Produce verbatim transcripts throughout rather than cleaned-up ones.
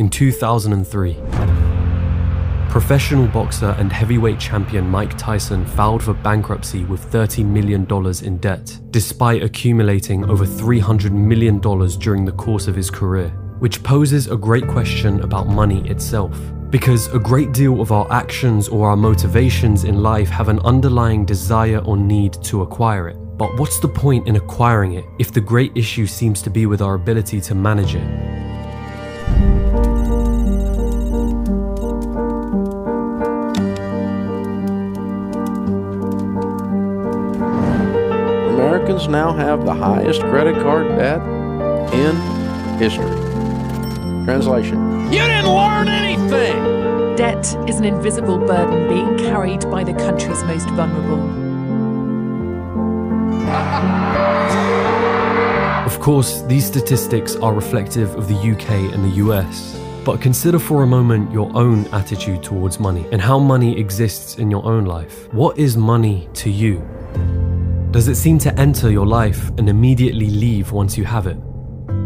in two thousand three. Professional boxer and heavyweight champion Mike Tyson filed for bankruptcy with thirty million dollars in debt, despite accumulating over three hundred million dollars during the course of his career, which poses a great question about money itself. Because a great deal of our actions or our motivations in life have an underlying desire or need to acquire it. But what's the point in acquiring it if the great issue seems to be with our ability to manage it? Americans now have the highest credit card debt in history. Translation. You didn't learn anything! Debt is an invisible burden being carried by the country's most vulnerable. Of course, these statistics are reflective of the U K and the U S. But consider for a moment your own attitude towards money and how money exists in your own life. What is money to you? Does it seem to enter your life and immediately leave once you have it?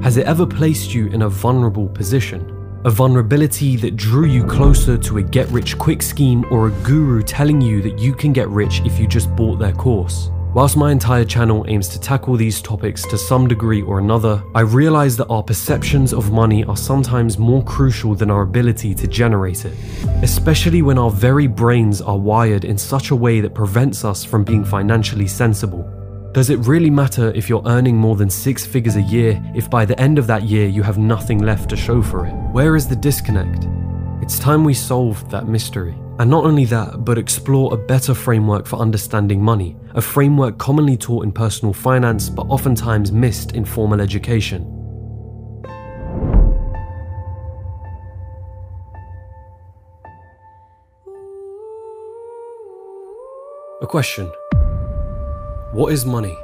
Has it ever placed you in a vulnerable position? A vulnerability that drew you closer to a get-rich-quick scheme or a guru telling you that you can get rich if you just bought their course? Whilst my entire channel aims to tackle these topics to some degree or another, I realize that our perceptions of money are sometimes more crucial than our ability to generate it, especially when our very brains are wired in such a way that prevents us from being financially sensible. Does it really matter if you're earning more than six figures a year if by the end of that year you have nothing left to show for it? Where is the disconnect? It's time we solved that mystery. And not only that, but explore a better framework for understanding money, a framework commonly taught in personal finance but oftentimes missed in formal education. A question. What is money?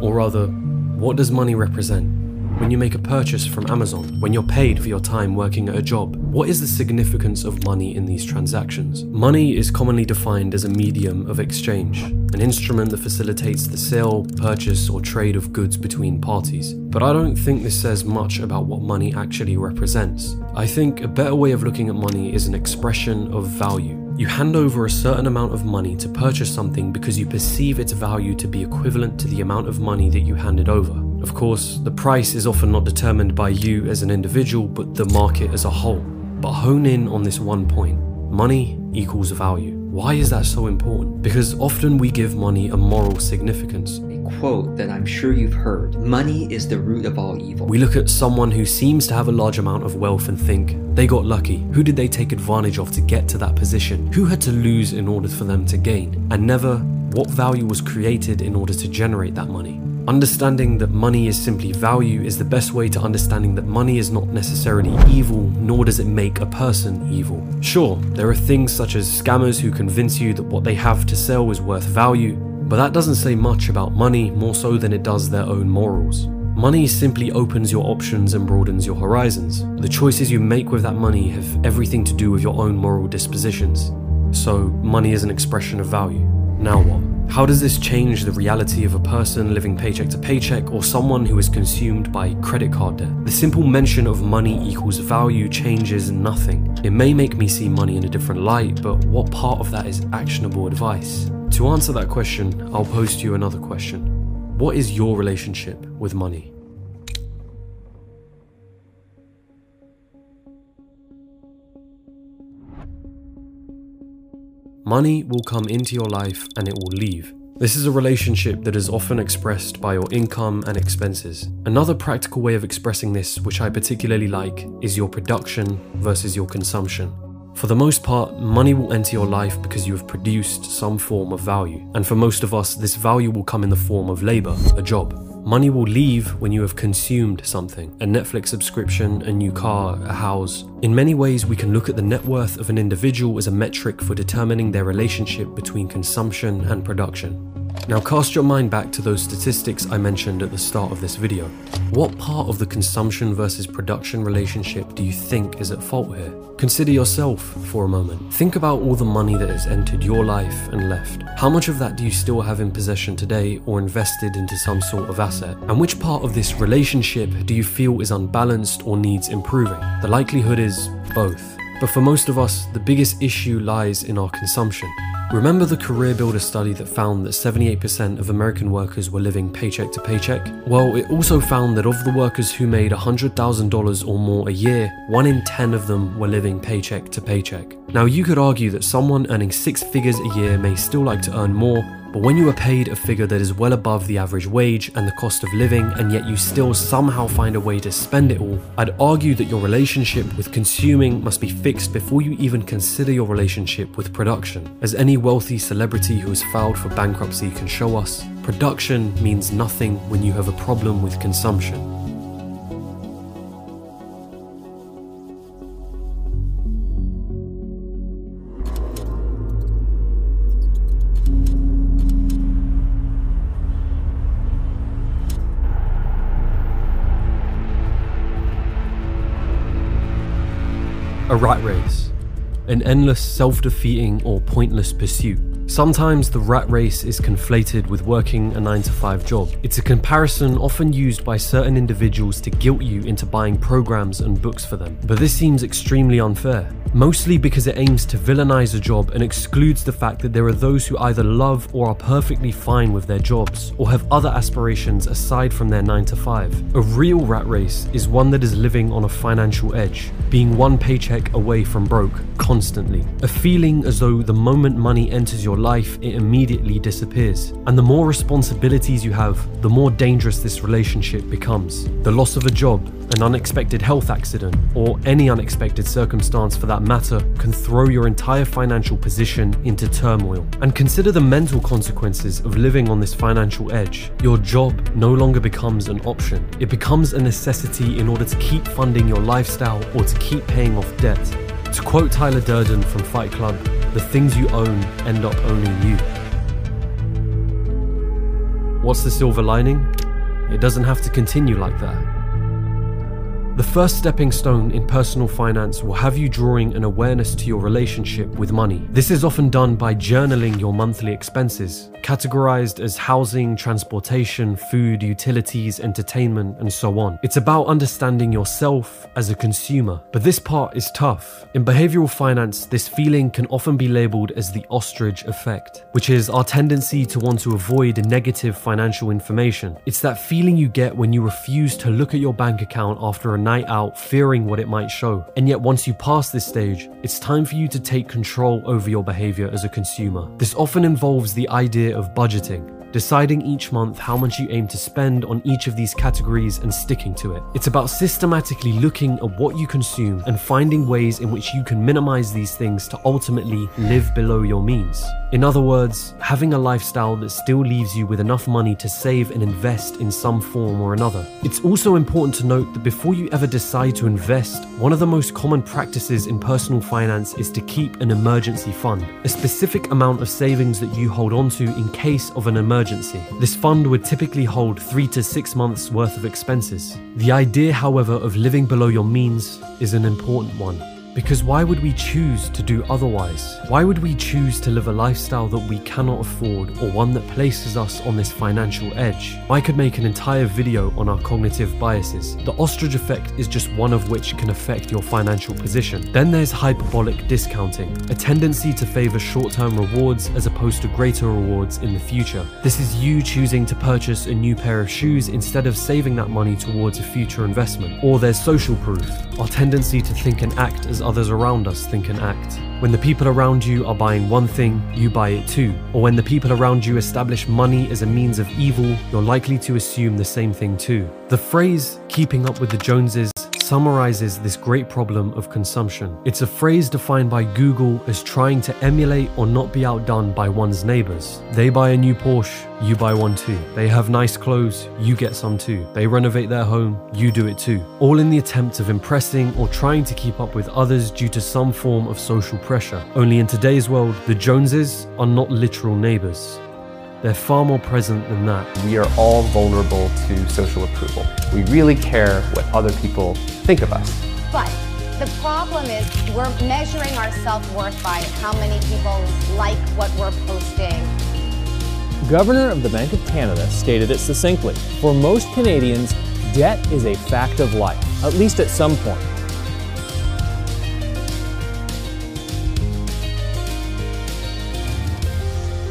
Or rather, what does money represent? When you make a purchase from Amazon, when you're paid for your time working at a job, what is the significance of money in these transactions? Money is commonly defined as a medium of exchange, an instrument that facilitates the sale, purchase, or trade of goods between parties. But I don't think this says much about what money actually represents. I think a better way of looking at money is an expression of value. You hand over a certain amount of money to purchase something because you perceive its value to be equivalent to the amount of money that you handed over. Of course, the price is often not determined by you as an individual, but the market as a whole. But hone in on this one point. Money equals value. Why is that so important? Because often we give money a moral significance. Quote that I'm sure you've heard, money is the root of all evil. We look at someone who seems to have a large amount of wealth and think, they got lucky. Who did they take advantage of to get to that position? Who had to lose in order for them to gain? And never, what value was created in order to generate that money? Understanding that money is simply value is the best way to understanding that money is not necessarily evil, nor does it make a person evil. Sure, there are things such as scammers who convince you that what they have to sell is worth value, but that doesn't say much about money, more so than it does their own morals. Money simply opens your options and broadens your horizons. The choices you make with that money have everything to do with your own moral dispositions. So, money is an expression of value. Now what? How does this change the reality of a person living paycheck to paycheck or someone who is consumed by credit card debt? The simple mention of money equals value changes nothing. It may make me see money in a different light, but what part of that is actionable advice? To answer that question, I'll pose to you another question. What is your relationship with money? Money will come into your life and it will leave. This is a relationship that is often expressed by your income and expenses. Another practical way of expressing this, which I particularly like, is your production versus your consumption. For the most part, money will enter your life because you have produced some form of value. And for most of us, this value will come in the form of labor, a job. Money will leave when you have consumed something, a Netflix subscription, a new car, a house. In many ways, we can look at the net worth of an individual as a metric for determining their relationship between consumption and production. Now cast your mind back to those statistics I mentioned at the start of this video. What part of the consumption versus production relationship do you think is at fault here? Consider yourself for a moment. Think about all the money that has entered your life and left. How much of that do you still have in possession today or invested into some sort of asset? And which part of this relationship do you feel is unbalanced or needs improving? The likelihood is both. But for most of us, the biggest issue lies in our consumption. Remember the Career Builder study that found that seventy-eight percent of American workers were living paycheck to paycheck? Well, it also found that of the workers who made one hundred thousand dollars or more a year, one in ten of them were living paycheck to paycheck. Now you could argue that someone earning six figures a year may still like to earn more, but when you are paid a figure that is well above the average wage and the cost of living, and yet you still somehow find a way to spend it all, I'd argue that your relationship with consuming must be fixed before you even consider your relationship with production. As any wealthy celebrity who has filed for bankruptcy can show us, production means nothing when you have a problem with consumption. A rat race, an endless self-defeating or pointless pursuit. Sometimes the rat race is conflated with working a nine to five job. It's a comparison often used by certain individuals to guilt you into buying programs and books for them. But this seems extremely unfair, mostly because it aims to villainize a job and excludes the fact that there are those who either love or are perfectly fine with their jobs, or have other aspirations aside from their nine to five. A real rat race is one that is living on a financial edge, being one paycheck away from broke, constantly. A feeling as though the moment money enters your life, it immediately disappears. And the more responsibilities you have, the more dangerous this relationship becomes. The loss of a job, an unexpected health accident, or any unexpected circumstance for that matter can throw your entire financial position into turmoil. And consider the mental consequences of living on this financial edge. Your job no longer becomes an option. It becomes a necessity in order to keep funding your lifestyle or to keep paying off debt. To quote Tyler Durden from Fight Club, "The things you own end up owning you." What's the silver lining? It doesn't have to continue like that. The first stepping stone in personal finance will have you drawing an awareness to your relationship with money. This is often done by journaling your monthly expenses, categorized as housing, transportation, food, utilities, entertainment, and so on. It's about understanding yourself as a consumer, but this part is tough. In behavioral finance, this feeling can often be labeled as the ostrich effect, which is our tendency to want to avoid negative financial information. It's that feeling you get when you refuse to look at your bank account after a night out, fearing what it might show. And yet once you pass this stage, it's time for you to take control over your behavior as a consumer. This often involves the idea of budgeting, deciding each month how much you aim to spend on each of these categories and sticking to it. It's about systematically looking at what you consume and finding ways in which you can minimize these things to ultimately live below your means. In other words, having a lifestyle that still leaves you with enough money to save and invest in some form or another. It's also important to note that before you ever decide to invest, one of the most common practices in personal finance is to keep an emergency fund, a specific amount of savings that you hold onto in case of an emergency. Emergency. This fund would typically hold three to six months worth of expenses. The idea, however, of living below your means is an important one. Because why would we choose to do otherwise? Why would we choose to live a lifestyle that we cannot afford or one that places us on this financial edge? I could make an entire video on our cognitive biases. The ostrich effect is just one of which can affect your financial position. Then there's hyperbolic discounting, a tendency to favor short-term rewards as opposed to greater rewards in the future. This is you choosing to purchase a new pair of shoes instead of saving that money towards a future investment. Or there's social proof, our tendency to think and act as others around us think and act. When the people around you are buying one thing, you buy it too. Or when the people around you establish money as a means of evil, you're likely to assume the same thing too. The phrase, keeping up with the Joneses, summarizes this great problem of consumption. It's a phrase defined by Google as trying to emulate or not be outdone by one's neighbors. They buy a new Porsche, you buy one too. They have nice clothes, you get some too. They renovate their home, you do it too. All in the attempt of impressing or trying to keep up with others due to some form of social pressure. Only in today's world, the Joneses are not literal neighbors. They're far more present than that. We are all vulnerable to social approval. We really care what other people think of us. But the problem is we're measuring our self-worth by how many people like what we're posting. Governor of the Bank of Canada stated it succinctly. For most Canadians, debt is a fact of life, at least at some point.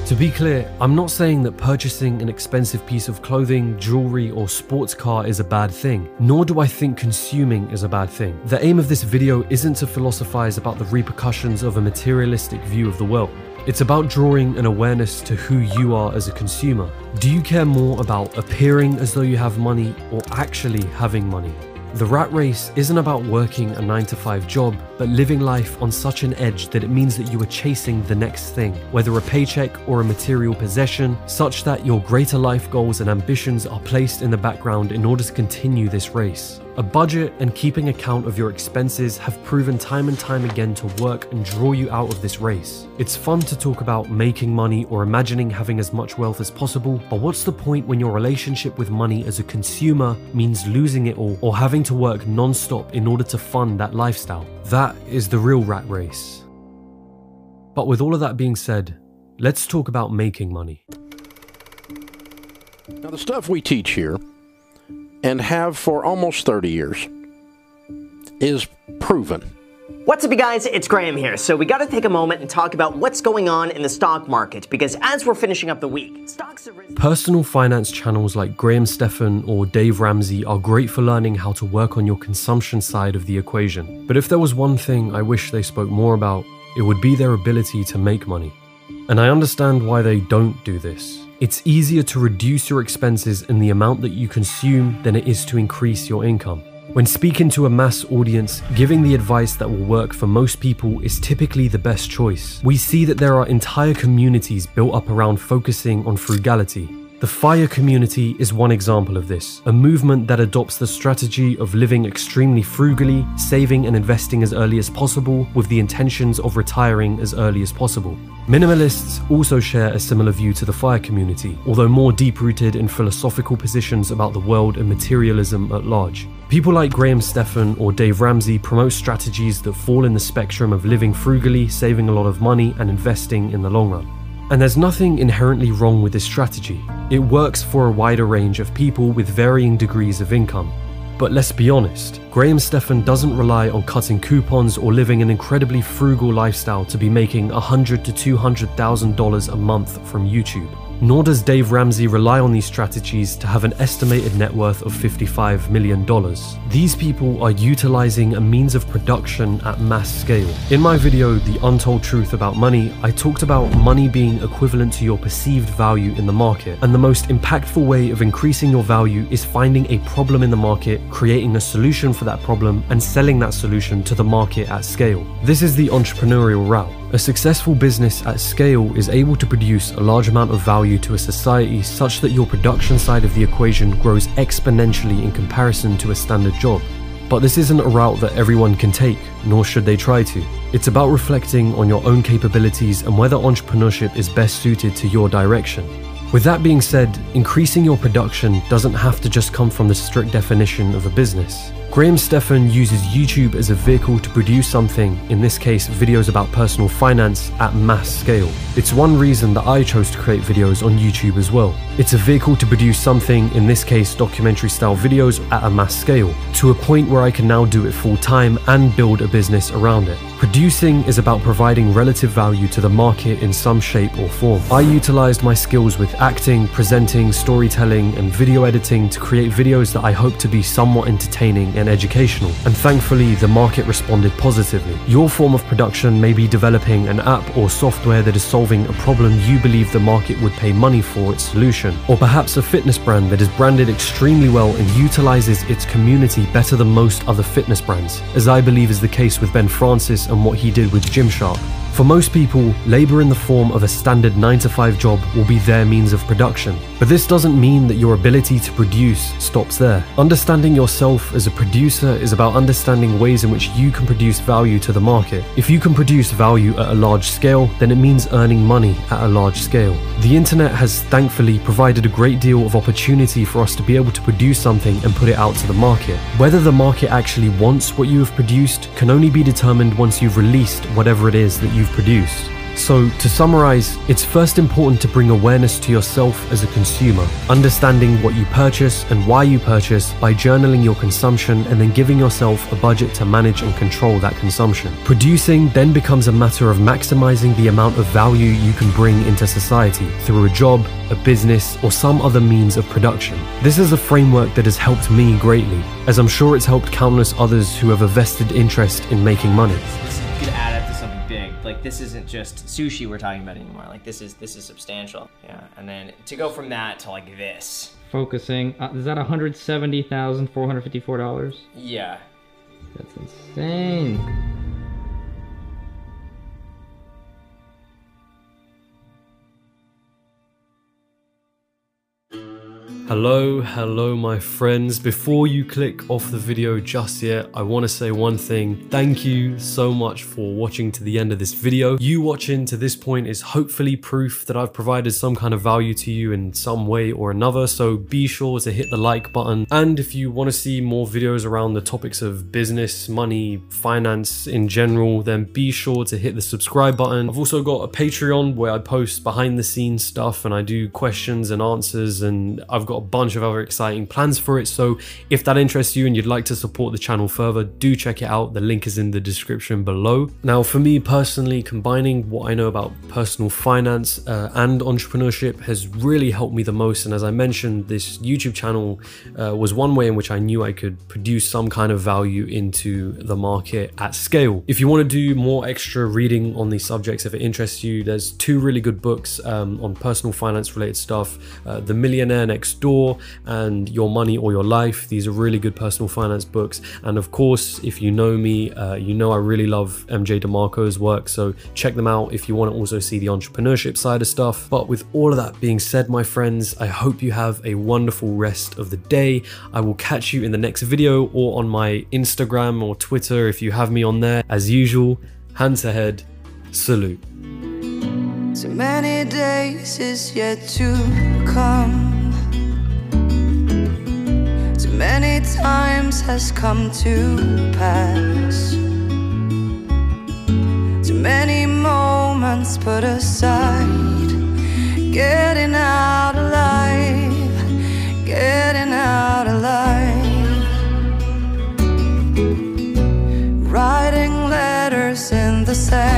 To be clear, I'm not saying that purchasing an expensive piece of clothing, jewelry, or sports car is a bad thing, nor do I think consuming is a bad thing. The aim of this video isn't to philosophize about the repercussions of a materialistic view of the world. It's about drawing an awareness to who you are as a consumer. Do you care more about appearing as though you have money or actually having money? The rat race isn't about working a nine to five job, but living life on such an edge that it means that you are chasing the next thing, whether a paycheck or a material possession, such that your greater life goals and ambitions are placed in the background in order to continue this race. A budget and keeping account of your expenses have proven time and time again to work and draw you out of this race. It's fun to talk about making money or imagining having as much wealth as possible, but what's the point when your relationship with money as a consumer means losing it all or having to work non-stop in order to fund that lifestyle? That is the real rat race. But with all of that being said, let's talk about making money. Now, the stuff we teach here and have for almost thirty years is proven. What's up, you guys? It's Graham here. So we got to take a moment and talk about what's going on in the stock market, because as we're finishing up the week, stocks are risen. Personal finance channels like Graham Stephan or Dave Ramsey are great for learning how to work on your consumption side of the equation. But if there was one thing I wish they spoke more about, it would be their ability to make money. And I understand why they don't do this. It's easier to reduce your expenses and the amount that you consume than it is to increase your income. When speaking to a mass audience, giving the advice that will work for most people is typically the best choice. We see that there are entire communities built up around focusing on frugality. The FIRE community is one example of this, a movement that adopts the strategy of living extremely frugally, saving and investing as early as possible with the intentions of retiring as early as possible. Minimalists also share a similar view to the FIRE community, although more deep-rooted in philosophical positions about the world and materialism at large. People like Graham Stephan or Dave Ramsey promote strategies that fall in the spectrum of living frugally, saving a lot of money, and investing in the long run. And there's nothing inherently wrong with this strategy. It works for a wider range of people with varying degrees of income. But let's be honest, Graham Stephan doesn't rely on cutting coupons or living an incredibly frugal lifestyle to be making one hundred thousand to two hundred thousand dollars a month from YouTube. Nor does Dave Ramsey rely on these strategies to have an estimated net worth of fifty-five million dollars. These people are utilizing a means of production at mass scale. In my video, The Untold Truth About Money, I talked about money being equivalent to your perceived value in the market, and the most impactful way of increasing your value is finding a problem in the market, creating a solution for that problem, and selling that solution to the market at scale. This is the entrepreneurial route. A successful business at scale is able to produce a large amount of value to a society such that your production side of the equation grows exponentially in comparison to a standard job. But this isn't a route that everyone can take, nor should they try to. It's about reflecting on your own capabilities and whether entrepreneurship is best suited to your direction. With that being said, increasing your production doesn't have to just come from the strict definition of a business. Graham Stephan uses YouTube as a vehicle to produce something, in this case videos about personal finance, at mass scale. It's one reason that I chose to create videos on YouTube as well. It's a vehicle to produce something, in this case documentary style videos, at a mass scale, to a point where I can now do it full time and build a business around it. Producing is about providing relative value to the market in some shape or form. I utilized my skills with acting, presenting, storytelling, and video editing to create videos that I hope to be somewhat entertaining and educational, and thankfully the market responded positively. Your form of production may be developing an app or software that is solving a problem you believe the market would pay money for its solution, or perhaps a fitness brand that is branded extremely well and utilizes its community better than most other fitness brands, as I believe is the case with Ben Francis and what he did with Gymshark. For most people, labor in the form of a standard nine to five job will be their means of production. But this doesn't mean that your ability to produce stops there. Understanding yourself as a producer is about understanding ways in which you can produce value to the market. If you can produce value at a large scale, then it means earning money at a large scale. The internet has thankfully provided a great deal of opportunity for us to be able to produce something and put it out to the market. Whether the market actually wants what you have produced can only be determined once you've released whatever it is that you've produced. So, to summarize, it's first important to bring awareness to yourself as a consumer, understanding what you purchase and why you purchase by journaling your consumption and then giving yourself a budget to manage and control that consumption. Producing then becomes a matter of maximizing the amount of value you can bring into society through a job, a business, or some other means of production. This is a framework that has helped me greatly, as I'm sure it's helped countless others who have a vested interest in making money. Like, this isn't just sushi we're talking about anymore. Like, this is this is substantial. Yeah, and then to go from that to like this. Focusing, uh, is that one hundred seventy thousand four hundred fifty-four dollars? Yeah. That's insane. Hello, hello my friends. Before you click off the video just yet, I want to say one thing. Thank you so much for watching to the end of this video. You watching to this point is hopefully proof that I've provided some kind of value to you in some way or another, so be sure to hit the like button. And if you want to see more videos around the topics of business, money, finance in general, then be sure to hit the subscribe button. I've also got a Patreon where I post behind the scenes stuff and I do questions and answers, and I've got a bunch of other exciting plans for it. So if that interests you and you'd like to support the channel further, do check it out. The link is in the description below. Now, for me personally, combining what I know about personal finance uh, and entrepreneurship has really helped me the most. And as I mentioned, this YouTube channel uh, was one way in which I knew I could produce some kind of value into the market at scale. If you want to do more extra reading on these subjects, if it interests you, there's two really good books um, on personal finance related stuff. Uh, The Millionaire Next Door Door and Your Money or Your Life. These are really good personal finance books. And of course, if you know me, uh, you know I really love M J DeMarco's work, so check them out if you want to also see the entrepreneurship side of stuff. But with all of that being said, my friends, I hope you have a wonderful rest of the day. I will catch you in the next video or on my Instagram or Twitter if you have me on there. As usual, hands ahead, salute. So many days is yet to come. So many times has come to pass. Too many moments put aside. Getting out alive, getting out alive. Writing letters in the sand.